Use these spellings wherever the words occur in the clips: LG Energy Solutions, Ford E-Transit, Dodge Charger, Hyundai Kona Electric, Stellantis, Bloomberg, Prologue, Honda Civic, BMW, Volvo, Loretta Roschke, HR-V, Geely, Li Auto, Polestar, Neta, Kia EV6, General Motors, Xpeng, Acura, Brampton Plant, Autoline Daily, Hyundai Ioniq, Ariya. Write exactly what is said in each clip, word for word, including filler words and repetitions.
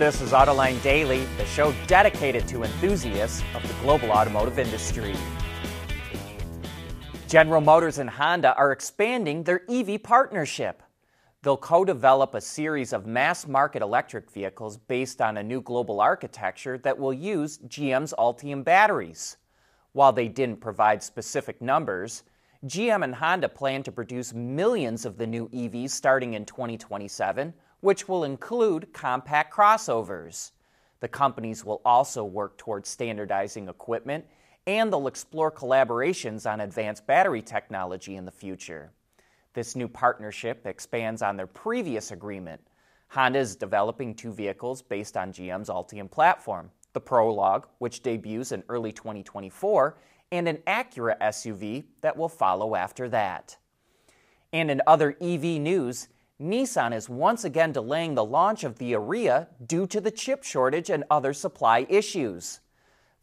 This is Autoline Daily, the show dedicated to enthusiasts of the global automotive industry. General Motors and Honda are expanding their E V partnership. They'll co-develop a series of mass-market electric vehicles based on a new global architecture that will use G M's Ultium batteries. While they didn't provide specific numbers, G M and Honda plan to produce millions of the new E Vs starting in twenty twenty-seven, which will include compact crossovers. The companies will also work towards standardizing equipment, and they'll explore collaborations on advanced battery technology in the future. This new partnership expands on their previous agreement. Honda is developing two vehicles based on G M's Ultium platform, the Prologue, which debuts in early twenty twenty-four, and an Acura S U V that will follow after that. And in other E V news, Nissan is once again delaying the launch of the Ariya due to the chip shortage and other supply issues.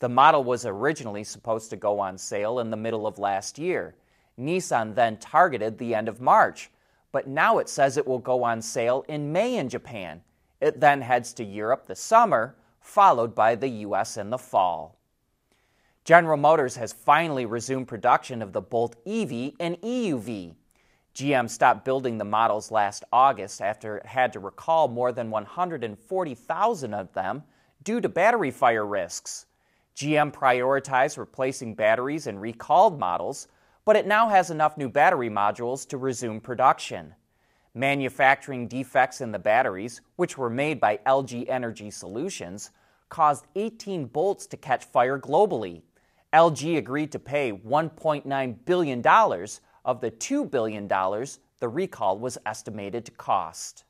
The model was originally supposed to go on sale in the middle of last year. Nissan then targeted the end of March, but now it says it will go on sale in May in Japan. It then heads to Europe this summer, followed by the U S in the fall. General Motors has finally resumed production of the Bolt E V and E U V. G M stopped building the models last August after it had to recall more than one hundred forty thousand of them due to battery fire risks. G M prioritized replacing batteries in recalled models, but it now has enough new battery modules to resume production. Manufacturing defects in the batteries, which were made by L G Energy Solutions, caused eighteen Bolts to catch fire globally. L G agreed to pay one point nine billion dollars of the two billion dollars the recall was estimated to cost.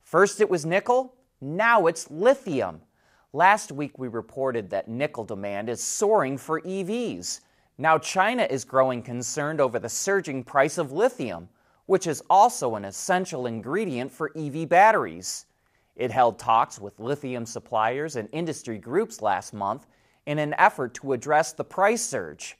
First it was nickel, now it's lithium. Last week we reported that nickel demand is soaring for E Vs. Now China is growing concerned over the surging price of lithium, which is also an essential ingredient for E V batteries. It held talks with lithium suppliers and industry groups last month in an effort to address the price surge.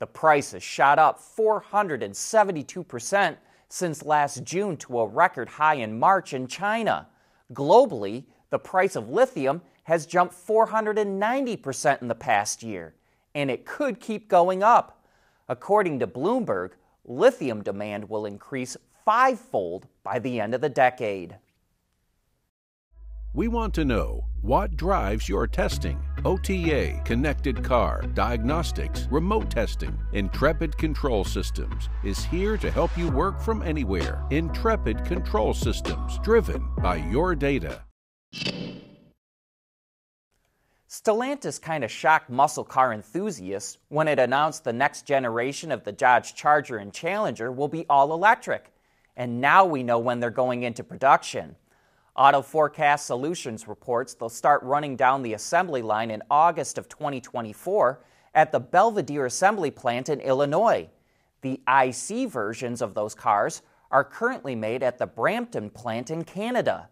The price has shot up four hundred seventy-two percent since last June to a record high in March in China. Globally, the price of lithium has jumped four hundred ninety percent in the past year, and it could keep going up. According to Bloomberg, lithium demand will increase fivefold by the end of the decade. We want to know what drives your testing. O T A, connected car, diagnostics, remote testing. Intrepid Control Systems is here to help you work from anywhere. Intrepid Control Systems, driven by your data. Stellantis kind of shocked muscle car enthusiasts when it announced the next generation of the Dodge Charger and Challenger will be all-electric. And now we know when they're going into production. Auto Forecast Solutions reports they'll start running down the assembly line in August of twenty twenty-four at the Belvidere Assembly Plant in Illinois. The I C versions of those cars are currently made at the Brampton Plant in Canada.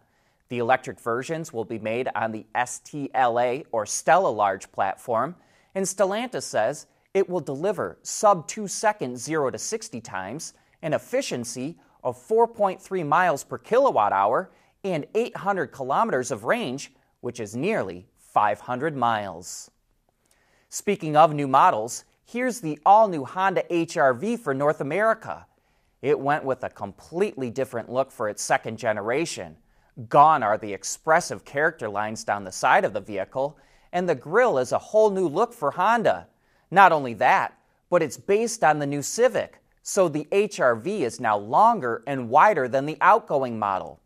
The electric versions will be made on the S T L A or STLA large platform, and Stellantis says it will deliver sub two second zero to sixty times, an efficiency of four point three miles per kilowatt hour, and eight hundred kilometers of range, which is nearly five hundred miles. Speaking of new models, here's the all-new Honda H R V for North America. It went with a completely different look for its second generation. Gone are the expressive character lines down the side of the vehicle, and the grille is a whole new look for Honda. Not only that, but it's based on the new Civic, so the H R V is now longer and wider than the outgoing model.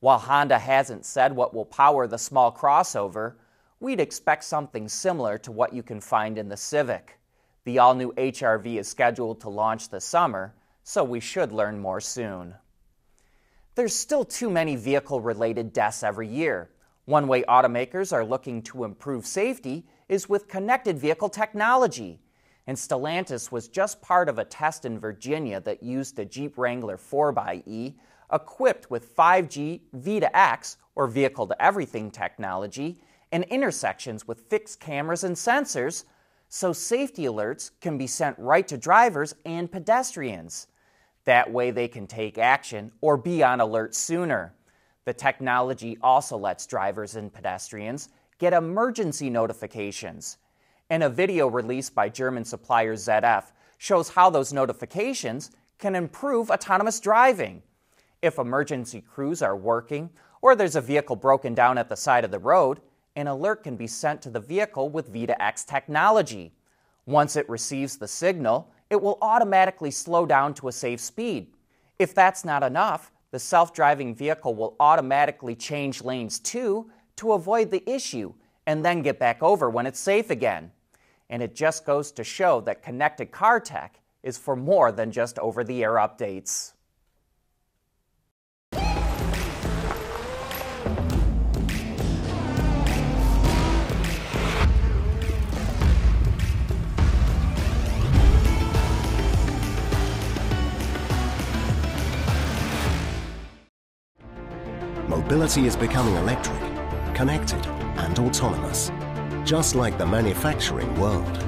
While Honda hasn't said what will power the small crossover, we'd expect something similar to what you can find in the Civic. The all-new H R V is scheduled to launch this summer, so we should learn more soon. There's still too many vehicle-related deaths every year. One way automakers are looking to improve safety is with connected vehicle technology. And Stellantis was just part of a test in Virginia that used a Jeep Wrangler four by E equipped with five G V to X, or vehicle-to-everything technology, and intersections with fixed cameras and sensors, so safety alerts can be sent right to drivers and pedestrians. That way they can take action or be on alert sooner. The technology also lets drivers and pedestrians get emergency notifications, and a video released by German supplier Z F shows how those notifications can improve autonomous driving. If emergency crews are working or there's a vehicle broken down at the side of the road, an alert can be sent to the vehicle with V two X technology. Once it receives the signal, it will automatically slow down to a safe speed. If that's not enough, the self-driving vehicle will automatically change lanes too to avoid the issue and then get back over when it's safe again. And it just goes to show that connected car tech is for more than just over-the-air updates. Mobility is becoming electric, connected, and autonomous, just like the manufacturing world.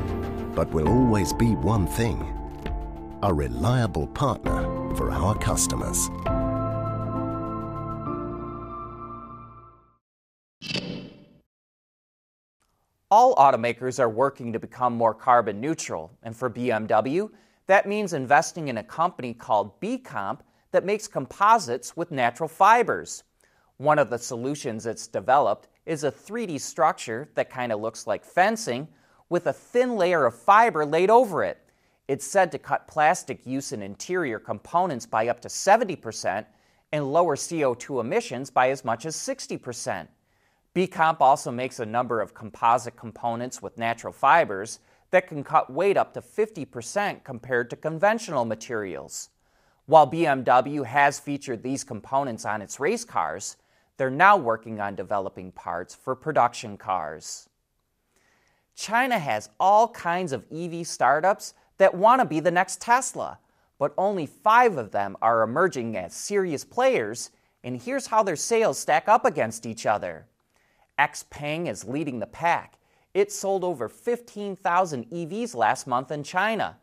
But we'll always be one thing, a reliable partner for our customers. All automakers are working to become more carbon neutral, and for B M W, that means investing in a company called B-Comp that makes composites with natural fibers. One of the solutions it's developed is a three D structure that kind of looks like fencing with a thin layer of fiber laid over it. It's said to cut plastic use in interior components by up to seventy percent and lower C O two emissions by as much as sixty percent. B-Comp also makes a number of composite components with natural fibers that can cut weight up to fifty percent compared to conventional materials. While B M W has featured these components on its race cars, they're now working on developing parts for production cars. China has all kinds of E V startups that want to be the next Tesla, but only five of them are emerging as serious players, and here's how their sales stack up against each other. Xpeng is leading the pack. It sold over fifteen thousand E Vs last month in China.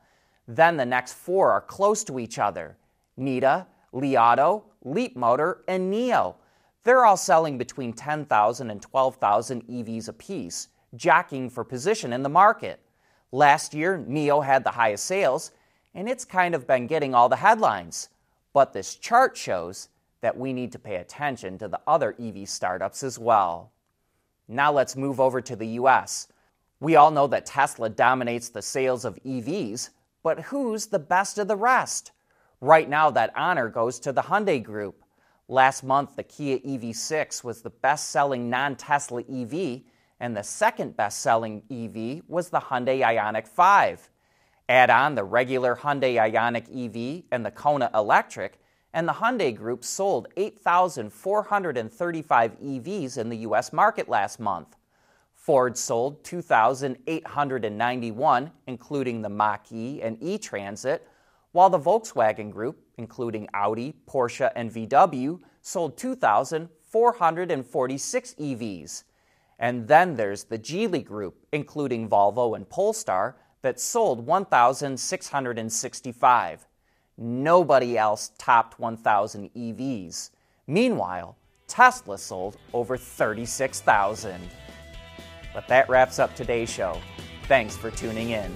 Then the next four are close to each other: Neta, Li Auto, Leapmotor, and Nio. They're all selling between ten thousand and twelve thousand E Vs apiece, jockeying for position in the market. Last year, Nio had the highest sales, and it's kind of been getting all the headlines. But this chart shows that we need to pay attention to the other E V startups as well. Now let's move over to the U S. We all know that Tesla dominates the sales of E Vs, but who's the best of the rest? Right now, that honor goes to the Hyundai group. Last month, the Kia E V six was the best-selling non-Tesla E V, and the second best-selling E V was the Hyundai Ioniq five. Add on the regular Hyundai Ioniq E V and the Kona Electric, and the Hyundai Group sold eight thousand four hundred thirty-five E Vs in the U S market last month. Ford sold two thousand eight hundred ninety-one, including the Mach-E and E-Transit, while the Volkswagen Group, including Audi, Porsche, and V W, sold two thousand four hundred forty-six E Vs. And then there's the Geely Group, including Volvo and Polestar, that sold one thousand six hundred sixty-five. Nobody else topped one thousand E Vs. Meanwhile, Tesla sold over thirty-six thousand. But that wraps up today's show. Thanks for tuning in.